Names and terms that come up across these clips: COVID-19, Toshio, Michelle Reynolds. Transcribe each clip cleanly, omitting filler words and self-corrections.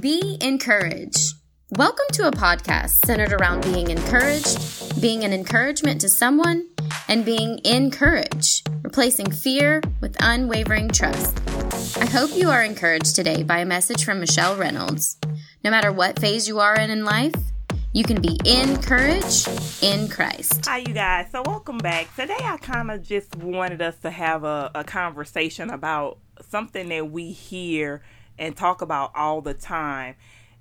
Be encouraged. Welcome to a podcast centered around being encouraged, being an encouragement to someone, and being encouraged, replacing fear with unwavering trust. I hope you are encouraged today by a message from Michelle Reynolds. No matter what phase you are in life, you can be encouraged in Christ. Hi, you guys. So welcome back. Today, I kind of just wanted us to have a conversation about something that we hear and talk about all the time,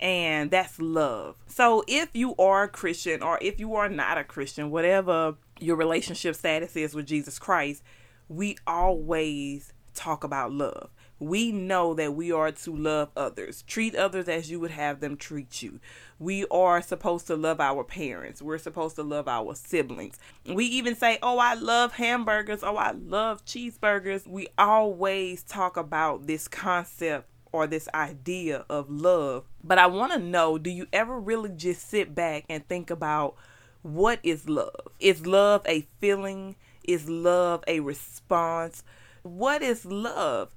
and that's love. So if you are a Christian or if you are not a Christian, whatever your relationship status is with Jesus Christ, we always talk about love. We know that we are to love others, treat others as you would have them treat you. We are supposed to love our parents. We're supposed to love our siblings. We even say, oh, I love hamburgers. Oh, I love cheeseburgers. We always talk about this concept or this idea of love. But I want to know, do you ever really just sit back and think about what is love? Is love a feeling? Is love a response? What is love?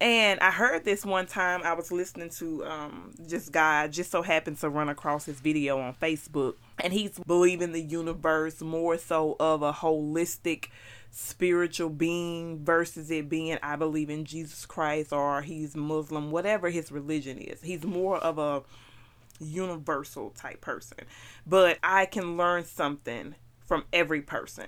And I heard this one time. I was listening to this guy, just so happened to run across his video on Facebook. And he's believing the universe more so of a holistic spiritual being versus it being, I believe in Jesus Christ, or he's Muslim, whatever his religion is. He's more of a universal type person. But I can learn something from every person.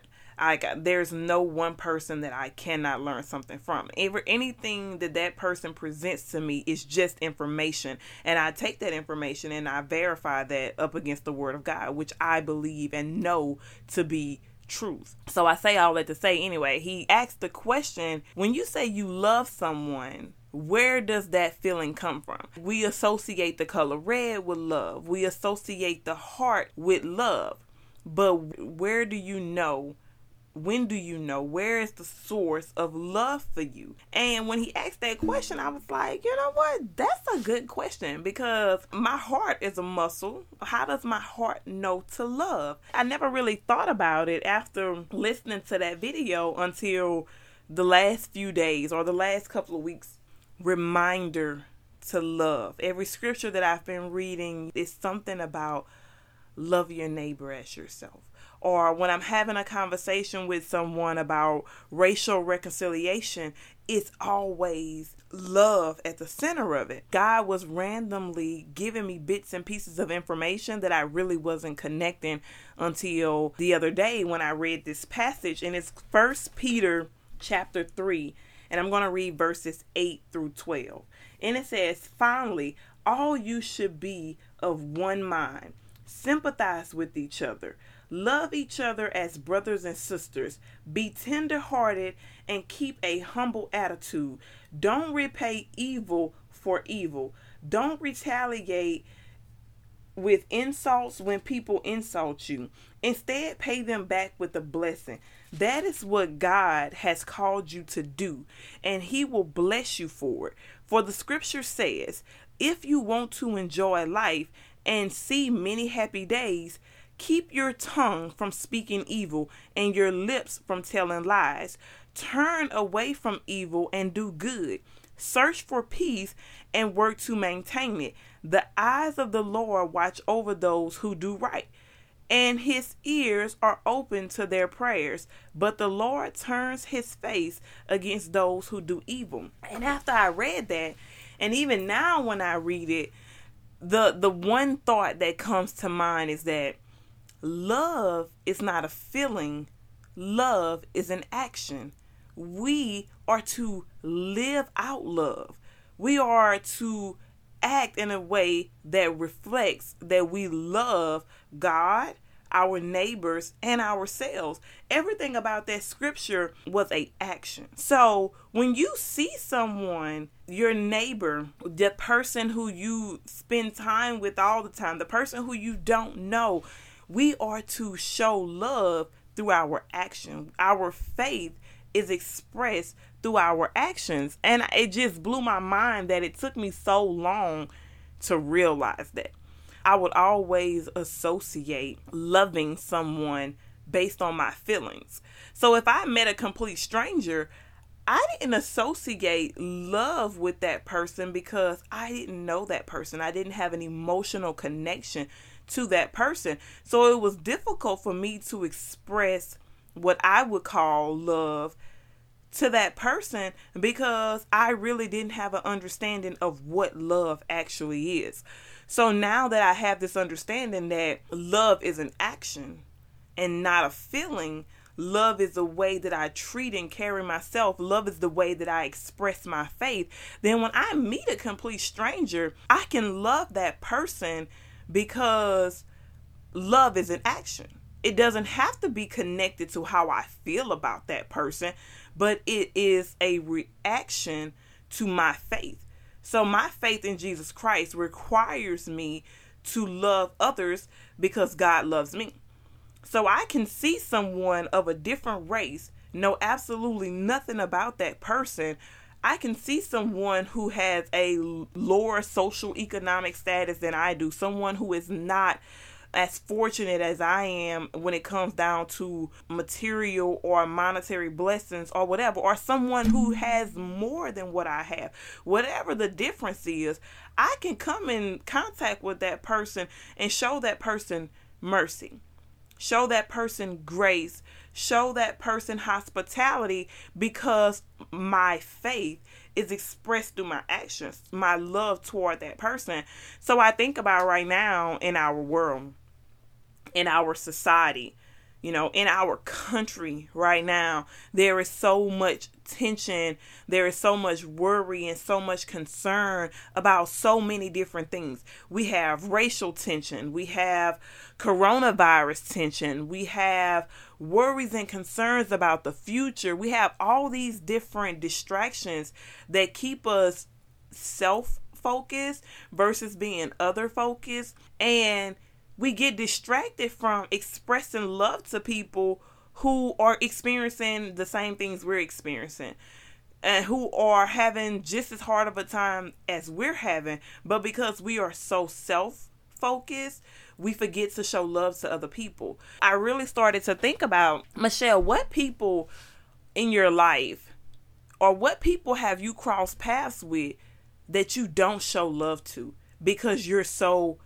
There's no one person that I cannot learn something from. Anything that person presents to me is just information. And I take that information and I verify that up against the Word of God, which I believe and know to be truth. So I say all that to say, anyway, he asked the question, when you say you love someone, where does that feeling come from? We associate the color red with love. We associate the heart with love. But where do you know? When do you know? Where is the source of love for you? And when he asked that question, I was like, you know what? That's a good question, because my heart is a muscle. How does my heart know to love? I never really thought about it after listening to that video until the last few days or the last couple of weeks. Reminder to love. Every scripture that I've been reading is something about love your neighbor as yourself. Or when I'm having a conversation with someone about racial reconciliation, it's always love at the center of it. God was randomly giving me bits and pieces of information that I really wasn't connecting until the other day when I read this passage. And it's 1 Peter chapter 3. And I'm going to read verses 8 through 12. And it says, finally, all you should be of one mind. Sympathize with each other. Love each other as brothers and sisters. Be tender-hearted and keep a humble attitude. Don't repay evil for evil. Don't retaliate with insults when people insult you. Instead, pay them back with a blessing. That is what God has called you to do, and He will bless you for it. For the scripture says, if you want to enjoy life and see many happy days, keep your tongue from speaking evil and your lips from telling lies. Turn away from evil and do good. Search for peace and work to maintain it. The eyes of the Lord watch over those who do right, and His ears are open to their prayers. But the Lord turns His face against those who do evil. And after I read that, and even now when I read it, the one thought that comes to mind is that love is not a feeling. Love is an action. We are to live out love. We are to act in a way that reflects that we love God, our neighbors, and ourselves. Everything about that scripture was an action. So when you see someone, your neighbor, the person who you spend time with all the time, the person who you don't know, we are to show love through our action. Our faith is expressed through our actions. And it just blew my mind that it took me so long to realize that. I would always associate loving someone based on my feelings. So if I met a complete stranger, I didn't associate love with that person because I didn't know that person. I didn't have an emotional connection to that person. So it was difficult for me to express what I would call love to that person because I really didn't have an understanding of what love actually is. So now that I have this understanding that love is an action and not a feeling, love is the way that I treat and carry myself. Love is the way that I express my faith. Then when I meet a complete stranger, I can love that person because love is an action. It doesn't have to be connected to how I feel about that person, but it is a reaction to my faith. So my faith in Jesus Christ requires me to love others because God loves me. So I can see someone of a different race, know absolutely nothing about that person. I can see someone who has a lower social economic status than I do, someone who is not as fortunate as I am when it comes down to material or monetary blessings or whatever, or someone who has more than what I have. Whatever the difference is, I can come in contact with that person and show that person mercy. Show that person grace. Show that person hospitality because my faith is expressed through my actions, my love toward that person. So I think about right now in our world, in our society, you know, in our country right now, there is so much tension. There is so much worry and so much concern about so many different things. We have racial tension. We have coronavirus tension. We have worries and concerns about the future. We have all these different distractions that keep us self-focused versus being other-focused. And we get distracted from expressing love to people who are experiencing the same things we're experiencing and who are having just as hard of a time as we're having. But because we are so self-focused, we forget to show love to other people. I really started to think about, Michelle, what people in your life or what people have you crossed paths with that you don't show love to because you're so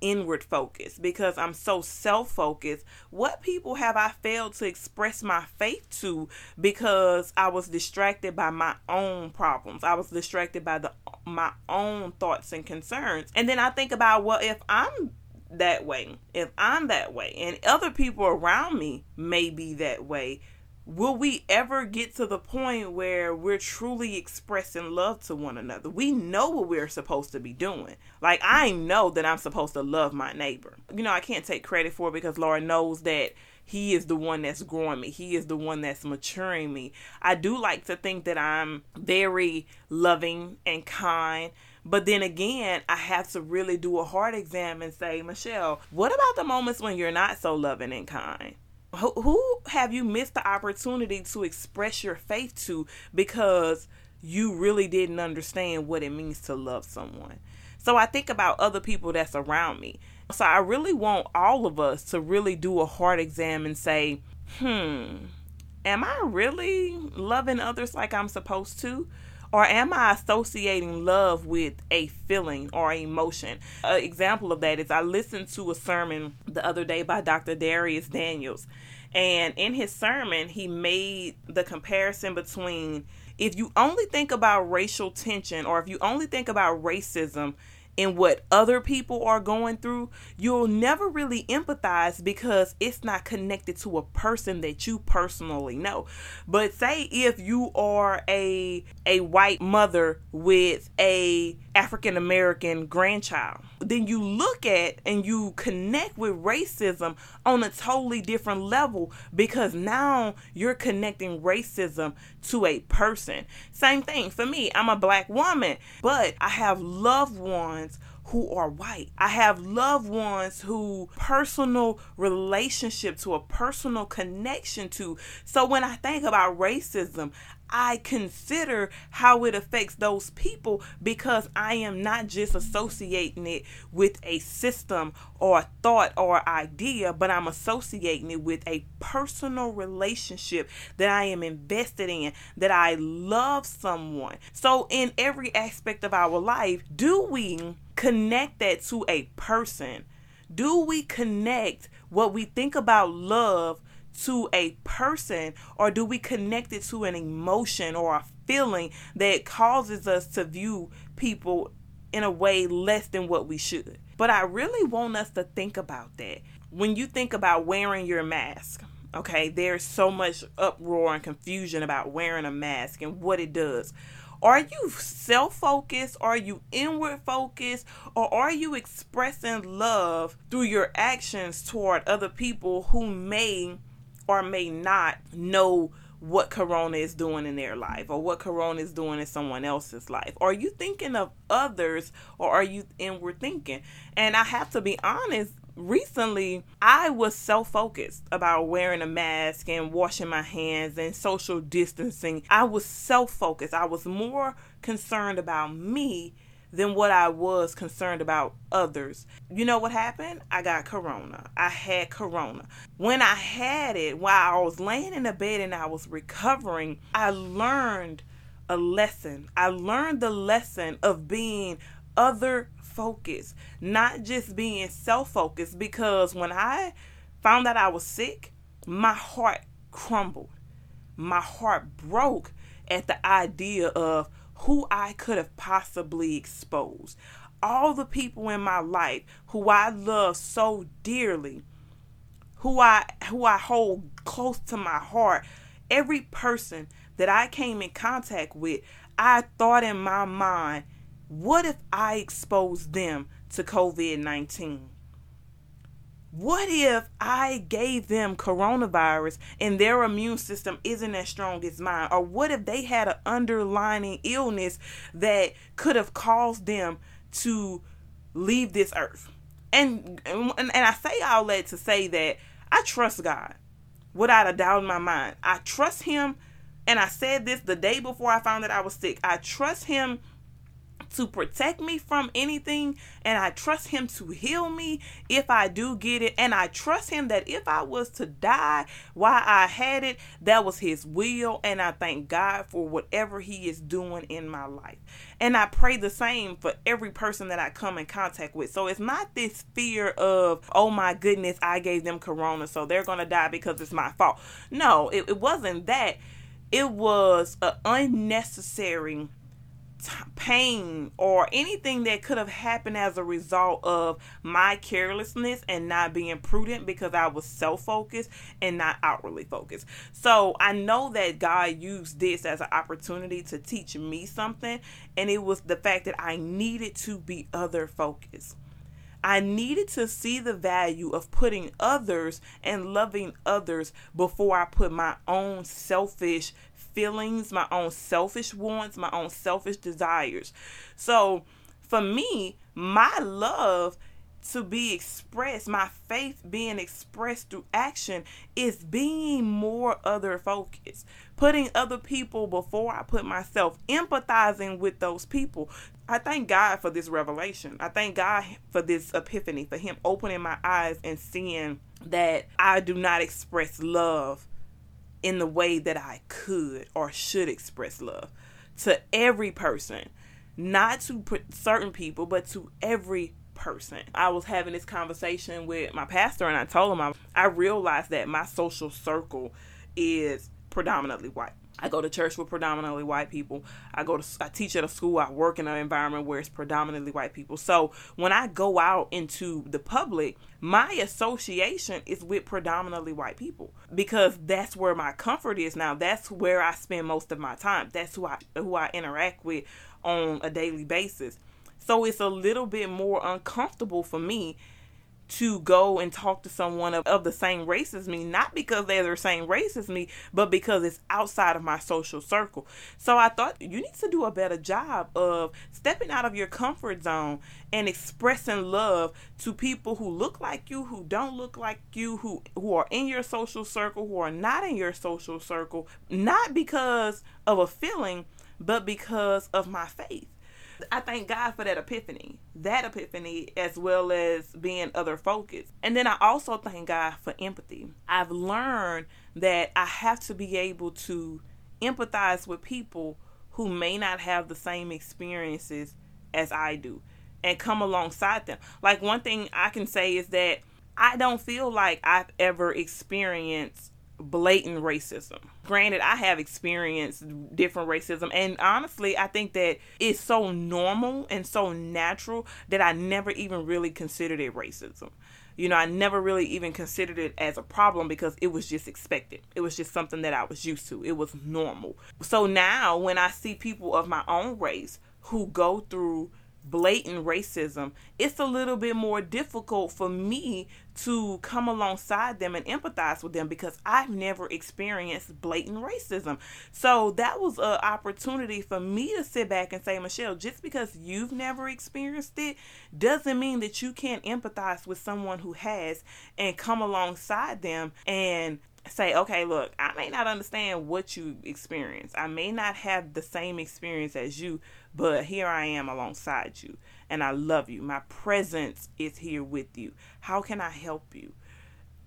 inward focused, because I'm so self-focused? What people have I failed to express my faith to because I was distracted by my own problems? I was distracted by my own thoughts and concerns. And then I think about, well, if I'm that way and other people around me may be that way, will we ever get to the point where we're truly expressing love to one another? We know what we're supposed to be doing. Like, I know that I'm supposed to love my neighbor. You know, I can't take credit for it because Lord knows that He is the one that's growing me. He is the one that's maturing me. I do like to think that I'm very loving and kind. But then again, I have to really do a heart exam and say, Michelle, what about the moments when you're not so loving and kind? Who have you missed the opportunity to express your faith to because you really didn't understand what it means to love someone? So I think about other people that's around me. So I really want all of us to really do a heart exam and say, am I really loving others like I'm supposed to? Or am I associating love with a feeling or emotion? An example of that is I listened to a sermon the other day by Dr. Darius Daniels. And in his sermon, he made the comparison between if you only think about racial tension or if you only think about racism and what other people are going through, you'll never really empathize because it's not connected to a person that you personally know. But say if you are a white mother with a African-American grandchild, then you look at and you connect with racism on a totally different level because now you're connecting racism to a person. Same thing for me. I'm a black woman, but I have loved ones who are white. I have loved ones who personal relationship to a personal connection to. So when I think about racism, I consider how it affects those people, because I am not just associating it with a system or a thought or idea, but I'm associating it with a personal relationship that I am invested in, that I love someone. So in every aspect of our life, do we connect that to a person? Do we connect what we think about love to a person, or do we connect it to an emotion or a feeling that causes us to view people in a way less than what we should? But I really want us to think about that. When you think about wearing your mask, okay, there's so much uproar and confusion about wearing a mask and what it does. Are you self-focused? Are you inward-focused? Or are you expressing love through your actions toward other people who may or may not know what corona is doing in their life, or what corona is doing in someone else's life? Are you thinking of others, or are you inward thinking? And I have to be honest, recently I was self-focused about wearing a mask and washing my hands and social distancing. I was self-focused. I was more concerned about me than what I was concerned about others. You know what happened? I got corona. I had corona. When I had it, while I was laying in the bed and I was recovering, I learned a lesson. I learned the lesson of being other-focused, not just being self-focused, because when I found out I was sick, my heart crumbled. My heart broke at the idea of who I could have possibly exposed. All the people in my life who I love so dearly, who I hold close to my heart, every person that I came in contact with, I thought in my mind, what if I exposed them to COVID-19? What if I gave them coronavirus and their immune system isn't as strong as mine? Or what if they had an underlying illness that could have caused them to leave this earth? And I say all that to say that I trust God without a doubt in my mind. I trust him. And I said this the day before I found that I was sick. I trust him to protect me from anything, and I trust him to heal me if I do get it, and I trust him that if I was to die while I had it, that was his will, and I thank God for whatever he is doing in my life. And I pray the same for every person that I come in contact with. So it's not this fear of, oh my goodness, I gave them corona, so they're gonna die because it's my fault. No, it wasn't that. It was an unnecessary pain or anything that could have happened as a result of my carelessness and not being prudent, because I was self-focused and not outwardly focused. So I know that God used this as an opportunity to teach me something, and it was the fact that I needed to be other focused. I needed to see the value of putting others and loving others before I put my own selfish feelings, my own selfish wants, my own selfish desires. So for me, my love to be expressed, my faith being expressed through action, is being more other focused, putting other people before I put myself, empathizing with those people. I thank God for this revelation. I thank God for this epiphany, for him opening my eyes and seeing that I do not express love in the way that I could or should express love to every person, not to certain people, but to every person. I was having this conversation with my pastor, and I told him I realized that my social circle is predominantly white. I go to church with predominantly white people. I teach at a school. I work in an environment where it's predominantly white people. So when I go out into the public, my association is with predominantly white people, because that's where my comfort is now. That's where I spend most of my time. That's who I interact with on a daily basis. So it's a little bit more uncomfortable for me to go and talk to someone of the same race as me, not because they're the same race as me, but because it's outside of my social circle. So I thought you need to do a better job of stepping out of your comfort zone and expressing love to people who look like you, who don't look like you, who are in your social circle, who are not in your social circle, not because of a feeling, but because of my faith. I thank God for that epiphany, as well as being other focused. And then I also thank God for empathy. I've learned that I have to be able to empathize with people who may not have the same experiences as I do and come alongside them. Like, one thing I can say is that I don't feel like I've ever experienced blatant racism. Granted, I have experienced different racism, and honestly, I think that it's so normal and so natural that I never even really considered it racism. You know, I never really even considered it as a problem because it was just expected. It was just something that I was used to. It was normal. So now when I see people of my own race who go through blatant racism, it's a little bit more difficult for me to come alongside them and empathize with them because I've never experienced blatant racism. So that was an opportunity for me to sit back and say, Michelle, just because you've never experienced it doesn't mean that you can't empathize with someone who has and come alongside them and say, okay, look, I may not understand what you experience. I may not have the same experience as you, but here I am alongside you, and I love you. My presence is here with you. How can I help you?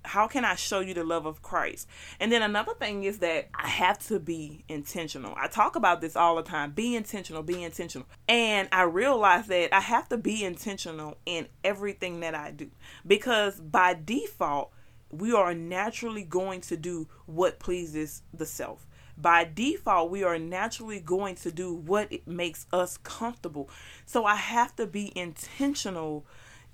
How can I show you the love of Christ? And then another thing is that I have to be intentional. I talk about this all the time. Be intentional. And I realize that I have to be intentional in everything that I do, because by default, we are naturally going to do what pleases the self. By default, we are naturally going to do what makes us comfortable. So I have to be intentional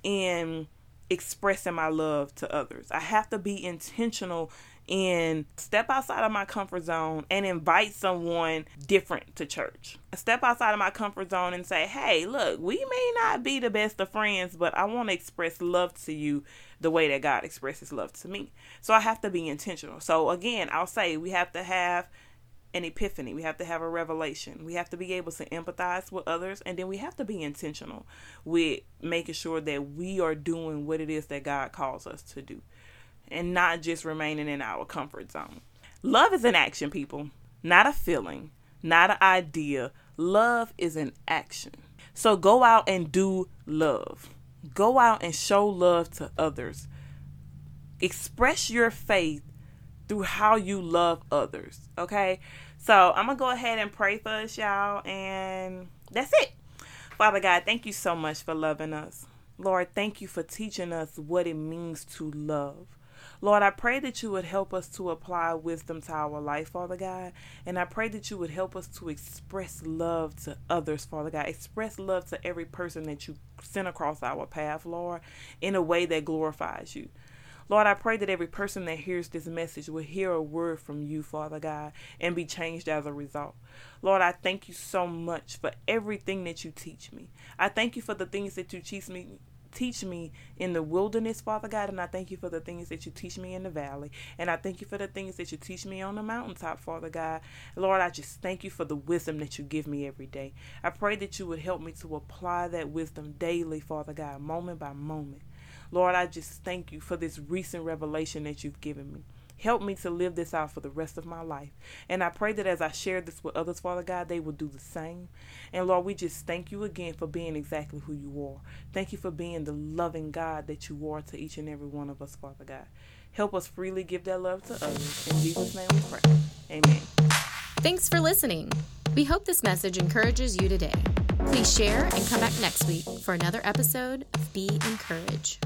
in expressing my love to others. I have to be intentional and step outside of my comfort zone and invite someone different to church. Step outside of my comfort zone and say, hey, look, we may not be the best of friends, but I want to express love to you the way that God expresses love to me. So I have to be intentional. So again, I'll say we have to have an epiphany. We have to have a revelation. We have to be able to empathize with others. And then we have to be intentional with making sure that we are doing what it is that God calls us to do, and not just remaining in our comfort zone. Love is an action, people. Not a feeling. Not an idea. Love is an action. So go out and do love. Go out and show love to others. Express your faith through how you love others. Okay? So I'm going to go ahead and pray for us, y'all. And that's it. Father God, thank you so much for loving us. Lord, thank you for teaching us what it means to love. Lord, I pray that you would help us to apply wisdom to our life, Father God. And I pray that you would help us to express love to others, Father God. Express love to every person that you send across our path, Lord, in a way that glorifies you. Lord, I pray that every person that hears this message will hear a word from you, Father God, and be changed as a result. Lord, I thank you so much for everything that you teach me. I thank you for the things that you teach me in the wilderness, Father God, and I thank you for the things that you teach me in the valley, and I thank you for the things that you teach me on the mountaintop, Father God. Lord, I just thank you for the wisdom that you give me every day. I pray that you would help me to apply that wisdom daily, Father God, moment by moment. Lord, I just thank you for this recent revelation that you've given me. Help me to live this out for the rest of my life. And I pray that as I share this with others, Father God, they will do the same. And Lord, we just thank you again for being exactly who you are. Thank you for being the loving God that you are to each and every one of us, Father God. Help us freely give that love to others. In Jesus' name we pray. Amen. Thanks for listening. We hope this message encourages you today. Please share and come back next week for another episode of Be Encouraged.